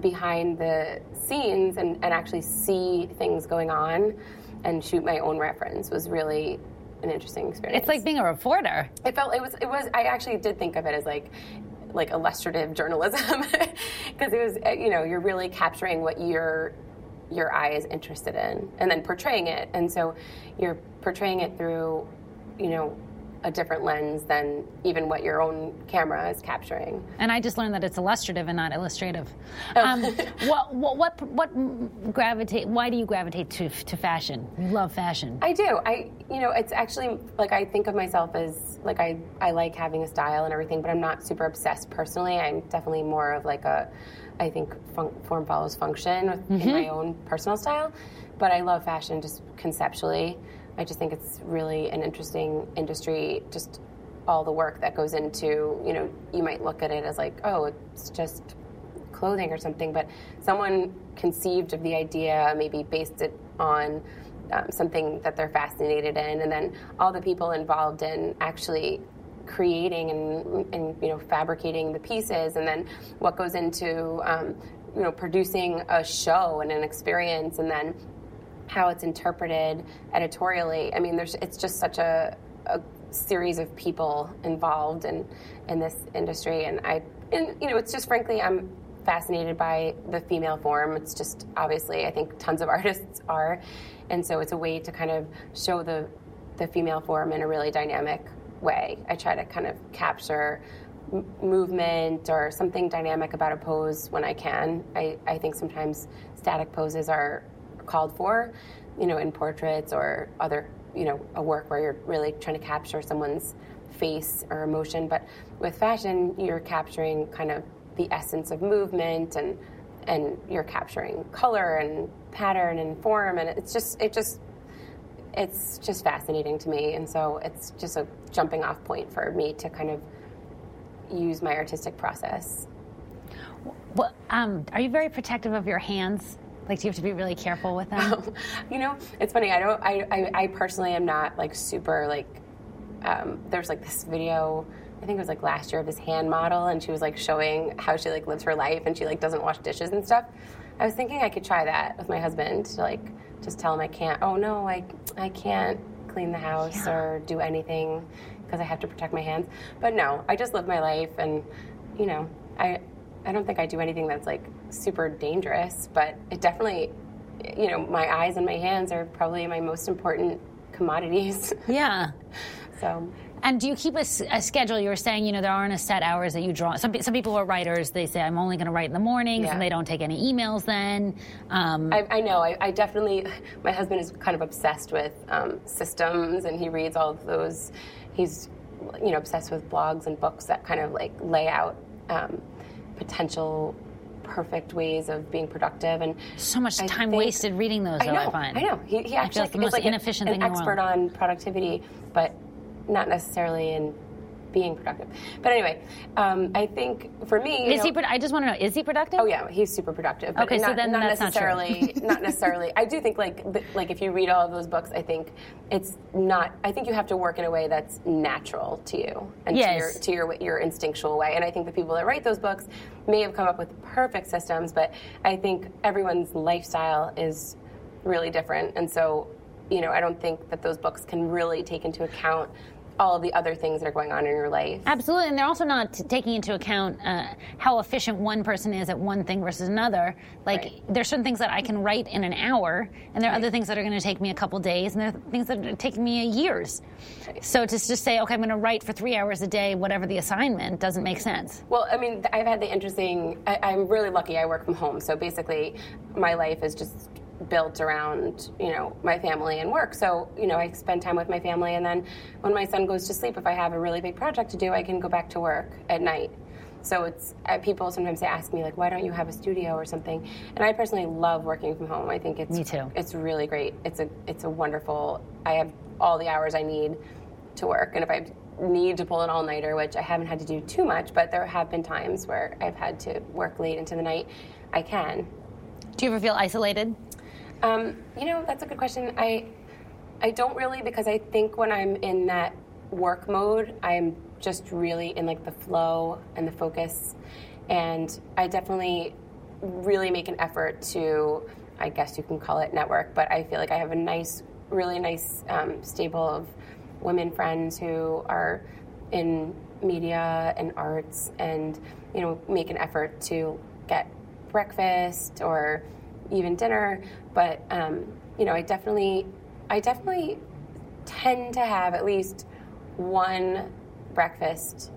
behind the scenes and actually see things going on and shoot my own reference was really an interesting experience. It's like being a reporter. I actually did think of it as like illustrative journalism, because it was, you know, you're really capturing what your eye is interested in and then portraying it. And so you're portraying it through, you know, a different lens than even what your own camera is capturing. And I just learned that it's illustrative and not illustrative. Oh. Why do you gravitate to fashion? You love fashion. I do. It's actually like I think of myself as like I like having a style and everything, but I'm not super obsessed personally. I'm definitely more of like form follows function in my own personal style, but I love fashion just conceptually. I just think it's really an interesting industry, just all the work that goes into, you might look at it as like, oh, it's just clothing or something, but someone conceived of the idea, maybe based it on something that they're fascinated in, and then all the people involved in actually creating and fabricating the pieces, and then what goes into producing a show and an experience, and then how it's interpreted editorially. I mean, it's just such a series of people involved in this industry, and it's just frankly I'm fascinated by the female form. It's just obviously I think tons of artists are, and so it's a way to kind of show the female form in a really dynamic way. I try to kind of capture movement or something dynamic about a pose when I can. I think sometimes static poses are called for, in portraits or other, a work where you're really trying to capture someone's face or emotion. But with fashion, you're capturing kind of the essence of movement, and you're capturing color and pattern and form, and it's just fascinating to me, and so it's just a jumping off point for me to kind of use my artistic process. Well, are you very protective of your hands? Like, do you have to be really careful with them? It's funny. I personally am not like super like. There's like this video, I think it was like last year, of this hand model, and she was like showing how she like lives her life, and she like doesn't wash dishes and stuff. I was thinking I could try that with my husband to like just tell him I can't. Oh no, I can't clean the house or do anything because I have to protect my hands. But no, I just live my life, and I don't think I do anything that's like super dangerous. But it definitely, my eyes and my hands are probably my most important commodities. Yeah. So. And do you keep a schedule? You were saying, there aren't a set hours that you draw. Some people are writers. They say, I'm only going to write in the mornings, and they don't take any emails then. I know. I definitely, my husband is kind of obsessed with systems, and he reads all of those. He's, obsessed with blogs and books that kind of like lay out potential perfect ways of being productive, and so much time wasted reading those. I know. He actually is like inefficient an expert on productivity, but not necessarily in being productive. But anyway, I think for me, I just want to know: is he productive? Oh yeah, he's super productive. But okay, so then that's necessarily, not true. Not necessarily. I do think like if you read all of those books, I think it's not. I think you have to work in a way that's natural to you and to your instinctual way. And I think the people that write those books may have come up with perfect systems, but I think everyone's lifestyle is really different, and so I don't think that those books can really take into account all of the other things that are going on in your life. Absolutely, and they're also not taking into account how efficient one person is at one thing versus another. Like, There's certain things that I can write in an hour, and there are other things that are going to take me a couple days, and there are things that are taking me years. Right. So to just say, okay, I'm going to write for 3 hours a day, whatever the assignment, doesn't make sense. Well, I mean, I've had the interesting... I'm really lucky I work from home, so basically my life is just built around my family and work, so I spend time with my family, and then when my son goes to sleep, if I have a really big project to do, I can go back to work at night. So it's people sometimes they ask me like, why don't you have a studio or something, and I personally love working from home. I think it's me too. It's really great. It's a wonderful, I have all the hours I need to work, and if I need to pull an all-nighter, which I haven't had to do too much, but there have been times where I've had to work late into the night, I can. Do you ever feel isolated? That's a good question. I don't really, because I think when I'm in that work mode, I'm just really in like the flow and the focus, and I definitely really make an effort to, I guess you can call it network, but I feel like I have a really nice stable of women friends who are in media and arts, and make an effort to get breakfast or even dinner, but I definitely tend to have at least one breakfast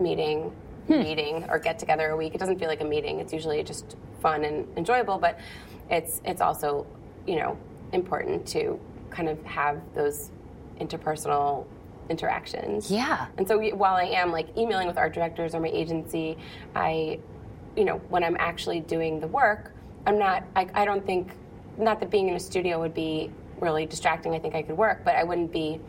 meeting or get together a week. It doesn't feel like a meeting. It's usually just fun and enjoyable, but it's also, you know, important to kind of have those interpersonal interactions. Yeah. And so while I am like emailing with art directors or my agency, I, you know, when I'm actually doing the work, I'm not, I don't think, not that being in a studio would be really distracting. I think I could work, but I wouldn't be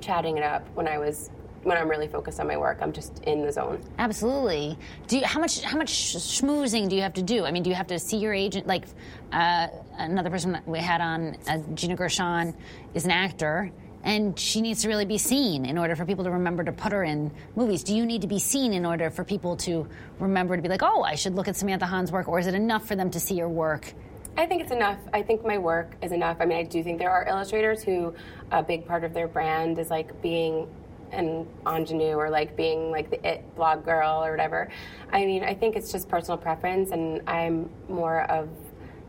chatting it up when I'm really focused on my work. I'm just in the zone. Absolutely. Do you, how much schmoozing do you have to do? I mean, do you have to see your agent? Like another person that we had on, Gina Gershon, is an actor, and she needs to really be seen in order for people to remember to put her in movies. Do you need to be seen in order for people to remember to be like, oh, I should look at Samantha Hahn's work, or is it enough for them to see your work? I think it's enough. I think my work is enough. I mean, I do think there are illustrators who a big part of their brand is like being an ingenue or like being like the it blog girl or whatever. I mean, I think it's just personal preference, and I'm more of,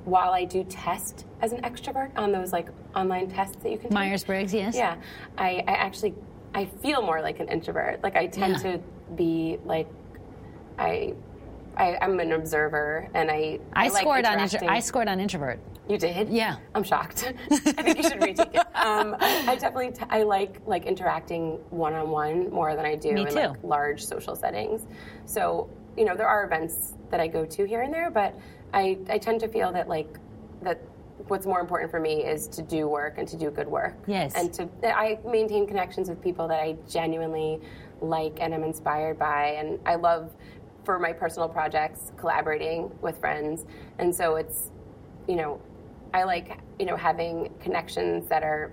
while I do test as an extrovert on those like online tests that you can take. Myers-Briggs, yes. Yeah. I actually, I feel more like an introvert. Like I tend to be like, I'm an observer, and I like interacting. I scored on introvert. You did? Yeah. I'm shocked. I think you should retake it. I definitely I like interacting one-on-one more than I do in like large social settings. So, you know, there are events that I go to here and there, but I tend to feel that like that what's more important for me is to do work and to do good work. Yes. And to I maintain connections with people that I genuinely like and am inspired by, and I love for my personal projects, collaborating with friends. And so it's, you know, I like, you know, having connections that are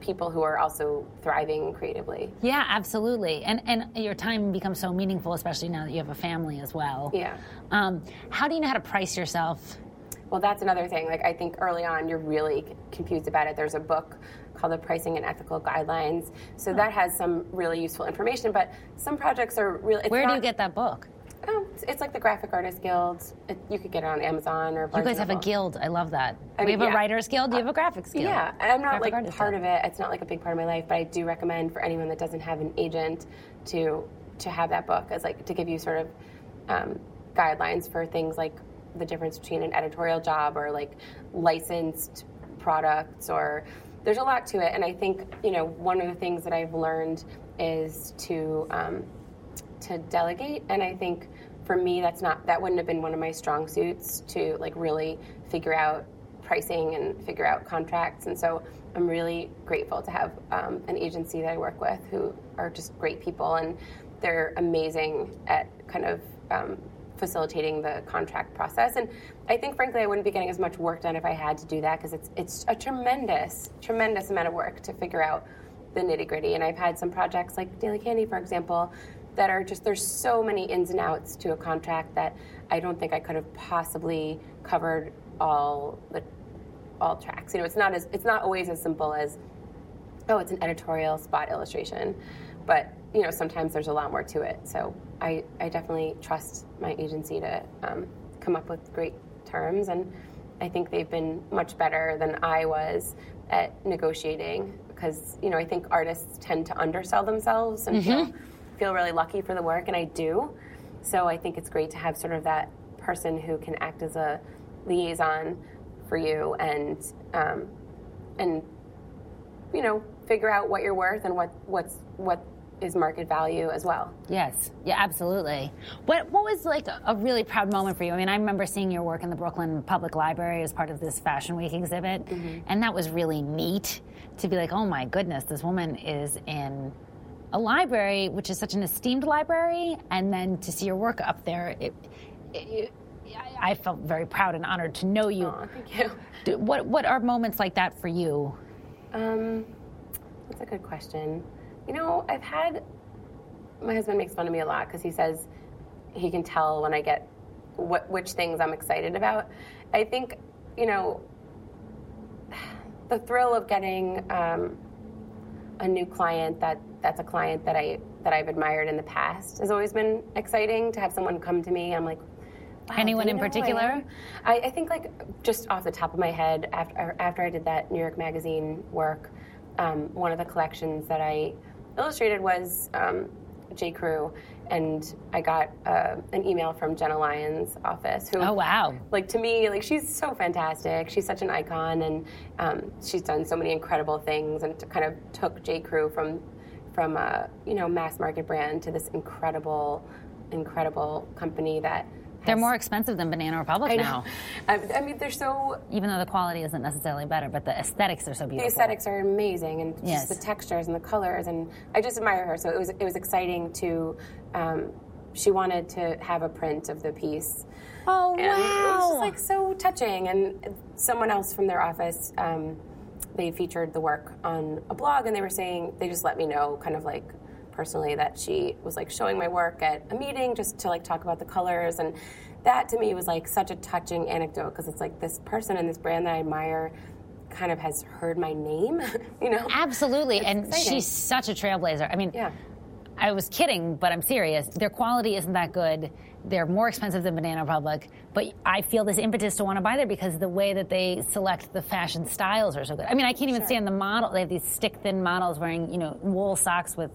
people who are also thriving creatively. Yeah, absolutely. And your time becomes so meaningful, especially now that you have a family as well. Yeah. How do you know how to price yourself? Well, that's another thing. Like, I think early on you're really confused about it. There's a book called The Pricing and Ethical Guidelines. So that has some really useful information, but some projects are really... Where do you get that book? Oh, it's like the Graphic Artists Guild. You could get it on Amazon or Barnes and Noble. You guys have a guild. I love that. We have a writer's guild. You have a graphics guild. Yeah, and I'm not like part of it. It's not like a big part of my life, but I do recommend for anyone that doesn't have an agent to have that book as like to give you sort of guidelines for things like the difference between an editorial job or like licensed products, or there's a lot to it. And I think, you know, one of the things that I've learned is to delegate, and I think for me that wouldn't have been one of my strong suits to like really figure out pricing and figure out contracts, and so I'm really grateful to have an agency that I work with who are just great people, and they're amazing at kind of facilitating the contract process. And I think frankly I wouldn't be getting as much work done if I had to do that, because it's a tremendous amount of work to figure out the nitty-gritty. And I've had some projects like Daily Candy, for example, that are just, there's so many ins and outs to a contract that I don't think I could have possibly covered all tracks. You know, it's not always as simple as, oh, it's an editorial spot illustration, but you know, sometimes there's a lot more to it. So I definitely trust my agency to come up with great terms, and I think they've been much better than I was at negotiating, because you know, I think artists tend to undersell themselves and feel really lucky for the work, and I do. So I think it's great to have sort of that person who can act as a liaison for you and you know, figure out what you're worth and what is market value as well. Yes. Yeah, absolutely. What was like a really proud moment for you? I mean, I remember seeing your work in the Brooklyn Public Library as part of this Fashion Week exhibit, and that was really neat to be like, oh my goodness, this woman is in a library, which is such an esteemed library, and then to see your work up there, I felt very proud and honored to know you. Oh, thank you. What are moments like that for you? That's a good question. You know, my husband makes fun of me a lot because he says he can tell when I get which things I'm excited about. I think, you know, the thrill of getting a new client that's a client that I've admired in the past has always been exciting. To have someone come to me, I'm like, wow, anyone in particular? I think like just off the top of my head, after I did that New York Magazine work, one of the collections that I Illustrated was J. Crew, and I got an email from Jenna Lyons' office. Who, oh wow! Like to me, like she's so fantastic. She's such an icon, and she's done so many incredible things, and kind of took J. Crew from a mass market brand to this incredible company that. They're more expensive than Banana Republic now. I mean, they're so... Even though the quality isn't necessarily better, but the aesthetics are so beautiful. The aesthetics are amazing, and just the textures and the colors, and I just admire her. So it was exciting to... she wanted to have a print of the piece. Oh, and wow! It was just, like, so touching. And someone else from their office, they featured the work on a blog, and they were saying... They just let me know, kind of, like... personally, that she was like showing my work at a meeting just to like talk about the colors, and that to me was like such a touching anecdote, because it's like this person and this brand that I admire kind of has heard my name, you know? Absolutely, it's and exciting. She's such a trailblazer. I mean, yeah. I was kidding, but I'm serious. Their quality isn't that good. They're more expensive than Banana Republic, but I feel this impetus to want to buy there because the way that they select the fashion styles are so good. I mean, I can't even stand the model. They have these stick-thin models wearing, wool socks with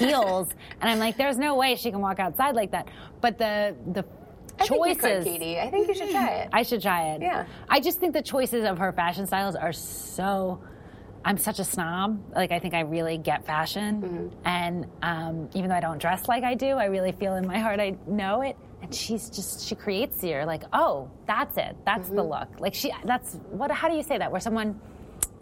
heels, and I'm like, there's no way she can walk outside like that. But the choices... I think you could, Katie. I think you should try it. I should try it. Yeah. I just think the choices of her fashion styles are so... I'm such a snob. Like, I think I really get fashion. Mm-hmm. And even though I don't dress like I do, I really feel in my heart I know it. And she creates here. Like, oh, that's it. That's the look. Like, how do you say that? Where someone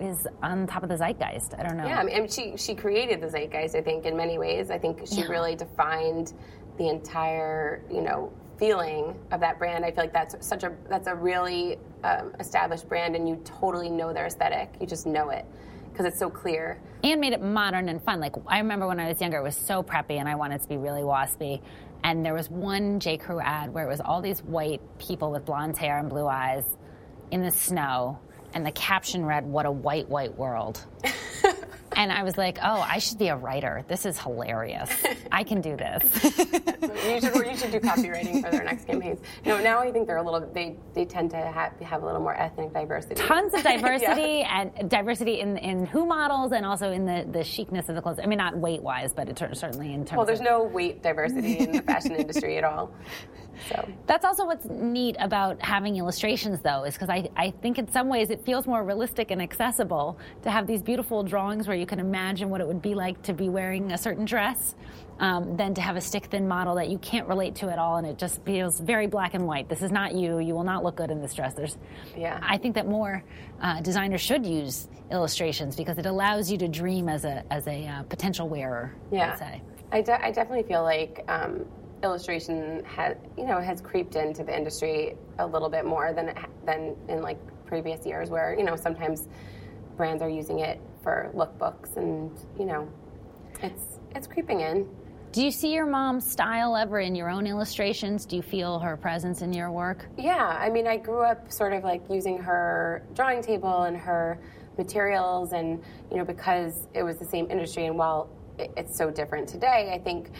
is on top of the zeitgeist. I don't know. Yeah, I mean, she created the zeitgeist, I think, in many ways. I think she really defined the entire, feeling of that brand. I feel like that's a really established brand, and you totally know their aesthetic. You just know it because it's so clear. And made it modern and fun. Like, I remember when I was younger, it was so preppy, and I wanted to be really waspy. And there was one J. Crew ad where it was all these white people with blonde hair and blue eyes in the snow, and the caption read, "What a white, white world." And I was like, oh, I should be a writer. This is hilarious. I can do this. You should do copywriting for their next campaigns. No, now I think they tend to have a little more ethnic diversity. Tons of diversity, and diversity in who models, and also in the chicness of the clothes. I mean, not weight-wise, but certainly in terms of... Well, there's no weight diversity in the fashion industry at all. So that's also what's neat about having illustrations, though, is because I think in some ways it feels more realistic and accessible to have these beautiful drawings where you can imagine what it would be like to be wearing a certain dress than to have a stick-thin model that you can't relate to at all, and it just feels very black and white. This is not you. You will not look good in this dress. I think that more designers should use illustrations because it allows you to dream as a potential wearer, I'd say. I definitely feel like... illustration has creeped into the industry a little bit more than in like previous years, where sometimes brands are using it for lookbooks, and it's creeping in. Do you see your mom's style ever in your own illustrations? Do you feel her presence in your work? Yeah, I mean, I grew up sort of like using her drawing table and her materials, and because it was the same industry, and while it's so different today, I think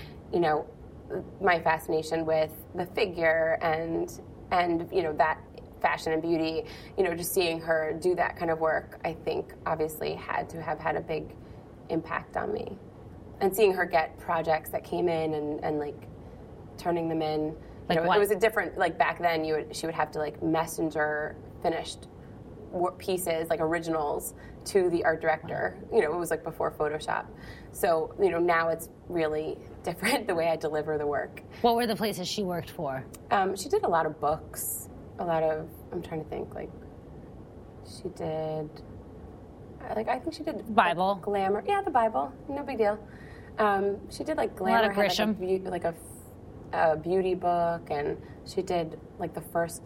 my fascination with the figure and that fashion and beauty, just seeing her do that kind of work, I think obviously had to have had a big impact on me. And seeing her get projects that came in and like turning them in, it was a different, like back then she would have to like messenger finished pieces, like originals, to the art director. It was like before Photoshop. So, now it's really different the way I deliver the work. What were the places she worked for? She did a lot of books, I'm trying to think, like, she did, like, I think she did... Bible. Like, Glamour. Yeah, the Bible. No big deal. She did, like, Glamour. A lot of Grisham. Had, like, a beauty book, and she did, like, the first...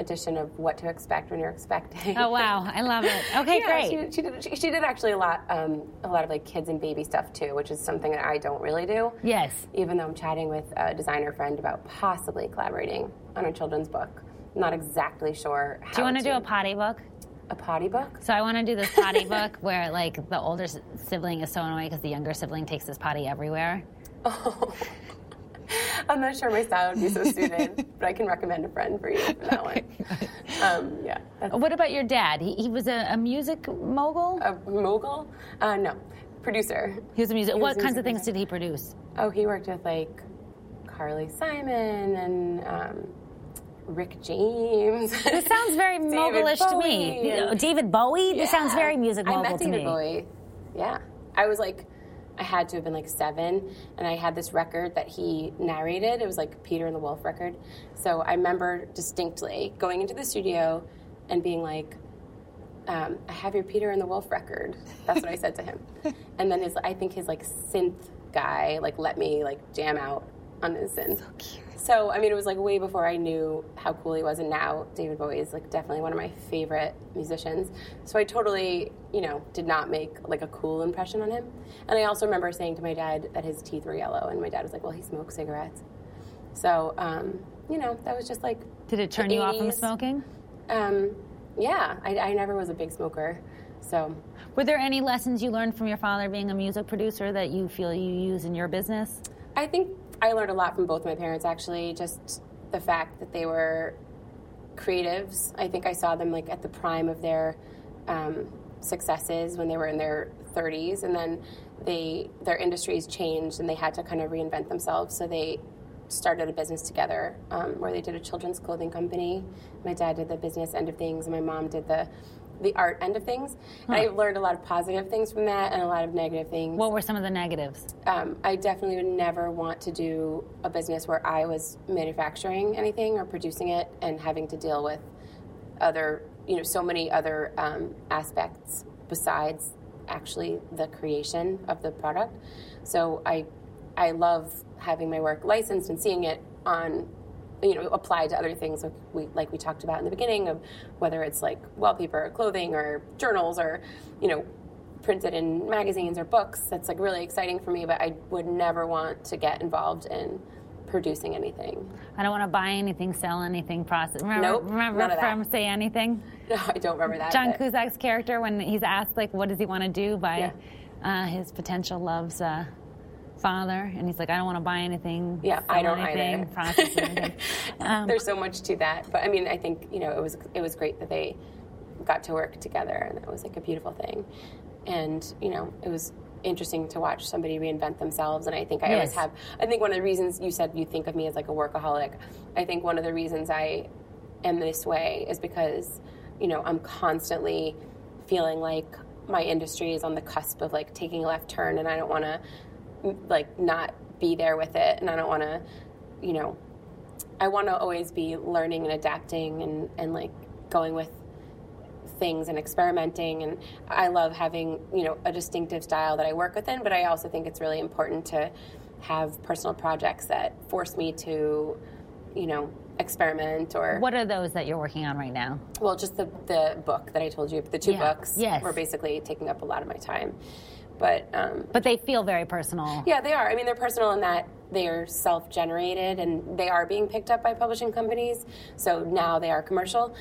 edition of What to Expect When You're Expecting. Oh wow, I love it. Okay, yeah, great. She did actually a lot of like kids and baby stuff too, which is something that I don't really do. Yes. Even though I'm chatting with a designer friend about possibly collaborating on a children's book. I'm not exactly sure how. Do you want to do a potty book? A potty book? So I want to do this potty book where like the older sibling is so annoyed because the younger sibling takes his potty everywhere. Oh. I'm not sure my style would be so suited, but I can recommend a friend for you for that one. What about your dad? He was a music mogul? A mogul? No. Producer. He was a music. What kinds of things did he produce? Oh, he worked with like Carly Simon and Rick James. This sounds very mogul-ish to me. David Bowie? Yeah. This sounds very music mogul to me. I met David Bowie. Yeah. I was like, I had to have been like 7, and I had this record that he narrated. It was like Peter and the Wolf record. So I remember distinctly going into the studio and being like, I have your Peter and the Wolf record. That's what I said to him. And then I think his like synth guy like let me like jam out on his synth. So cute. So I mean, it was like way before I knew how cool he was, and now David Bowie is like definitely one of my favorite musicians. So I totally, you know, did not make like a cool impression on him. And I also remember saying to my dad that his teeth were yellow, and my dad was like, "Well, he smoked cigarettes." So you know, that was just like. Did it turn you off from smoking? Yeah, I never was a big smoker, so. Were there any lessons you learned from your father being a music producer that you feel you use in your business? I think I learned a lot from both my parents, actually, just the fact that they were creatives. I think I saw them, like, at the prime of their successes when they were in their 30s, and then their industries changed, and they had to kind of reinvent themselves, so they started a business together where they did a children's clothing company. My dad did the business end of things, and my mom did the art end of things. And I learned a lot of positive things from that and a lot of negative things. What were some of the negatives? I definitely would never want to do a business where I was manufacturing anything or producing it and having to deal with other, you know, so many other aspects besides actually the creation of the product. So I love having my work licensed and seeing it on, you know, applied to other things like we talked about in the beginning, of whether it's like wallpaper or clothing or journals or, you know, printed in magazines or books. That's like really exciting for me, but I would never want to get involved in producing anything. I don't want to buy anything, sell anything, process. Remember from Say Anything? No, I don't remember that. John Cusack's character, when he's asked like what does he want to do by his potential love's father, and he's like, I don't want to buy anything. Yeah, I don't anything, either. Anything. There's so much to that, but I mean, I think, you know, it was great that they got to work together, and that was like a beautiful thing. And you know, it was interesting to watch somebody reinvent themselves. And I think I always have. I think one of the reasons you said you think of me as like a workaholic. I think one of the reasons I am this way is because, you know, I'm constantly feeling like my industry is on the cusp of like taking a left turn, and I don't want to like not be there with it, and I don't want to, you know, I want to always be learning and adapting and like going with things and experimenting. And I love having, you know, a distinctive style that I work within, but I also think it's really important to have personal projects that force me to, you know, experiment. Or what are those that you're working on right now? Well, just the book that I told you, the two books were basically taking up a lot of my time. But they feel very personal. Yeah, they are. I mean, they're personal in that they are self-generated, and they are being picked up by publishing companies. So now they are commercial.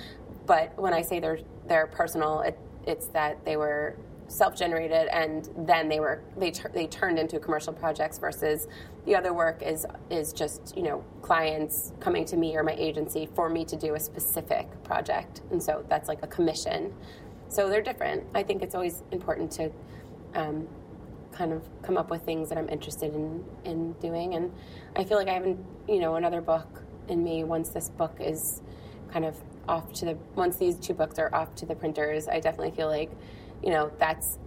But when I say they're personal, it's that they were self-generated, and then they turned into commercial projects. Versus the other work is just, you know, clients coming to me or my agency for me to do a specific project, and so that's like a commission. So they're different. I think it's always important to kind of come up with things that I'm interested in doing. And I feel like I haven't, you know, another book in me. Once this book is kind of once these two books are off to the printers, I definitely feel like, you know, that's,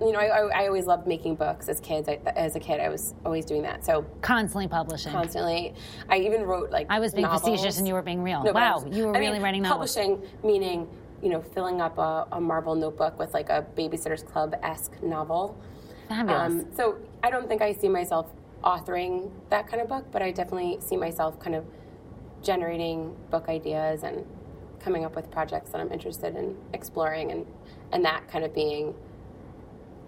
you know, I always loved making books as kids. As a kid, I was always doing that. So constantly publishing. Constantly. I even wrote like I was being novels. Facetious and you were being real. No, wow, you were really writing novels. Publishing, meaning, you know, filling up a marble notebook with like a Babysitter's Club-esque novel. Fabulous. So I don't think I see myself authoring that kind of book, but I definitely see myself kind of generating book ideas and coming up with projects that I'm interested in exploring, and that kind of being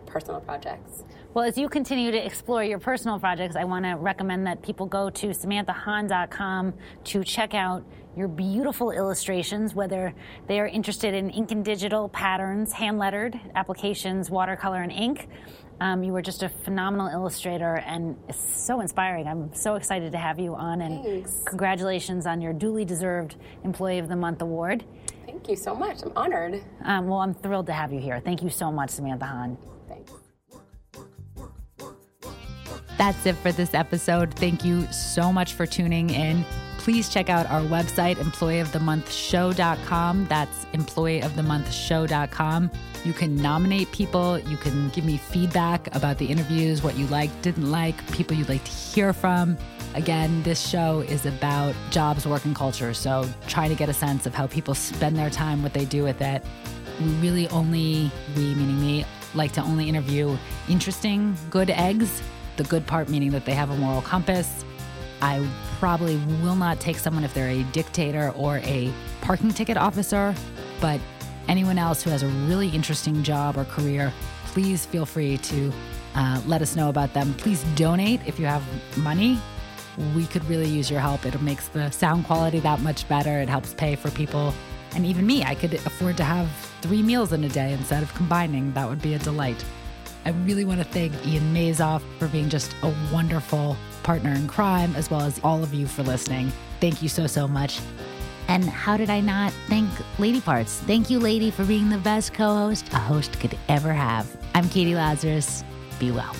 personal projects. Well, as you continue to explore your personal projects, I want to recommend that people go to SamanthaHahn.com to check out your beautiful illustrations, whether they are interested in ink and digital patterns, hand-lettered applications, watercolor, and ink. You were just a phenomenal illustrator, and it's so inspiring. I'm so excited to have you on, and thanks. Congratulations on your duly deserved Employee of the Month award. Thank you so much. I'm honored. Well, I'm thrilled to have you here. Thank you so much, Samantha Hahn. Thanks. That's it for this episode. Thank you so much for tuning in. Please check out our website, EmployeeOfTheMonthShow.com. That's EmployeeOfTheMonthShow.com. You can nominate people. You can give me feedback about the interviews, what you liked, didn't like, people you'd like to hear from. Again, this show is about jobs, work, and culture. So trying to get a sense of how people spend their time, what they do with it. We really only, we meaning me, like to only interview interesting, good eggs. The good part meaning that they have a moral compass. I probably will not take someone if they're a dictator or a parking ticket officer, but anyone else who has a really interesting job or career, please feel free to let us know about them. Please donate if you have money. We could really use your help. It makes the sound quality that much better. It helps pay for people. And even me, I could afford to have 3 meals in a day instead of combining. That would be a delight. I really want to thank Ian Mazoff for being just a wonderful partner in crime, as well as all of you for listening. Thank you so, so much. And how did I not thank Lady Parts? Thank you, Lady, for being the best co-host a host could ever have. I'm Katie Lazarus. Be well.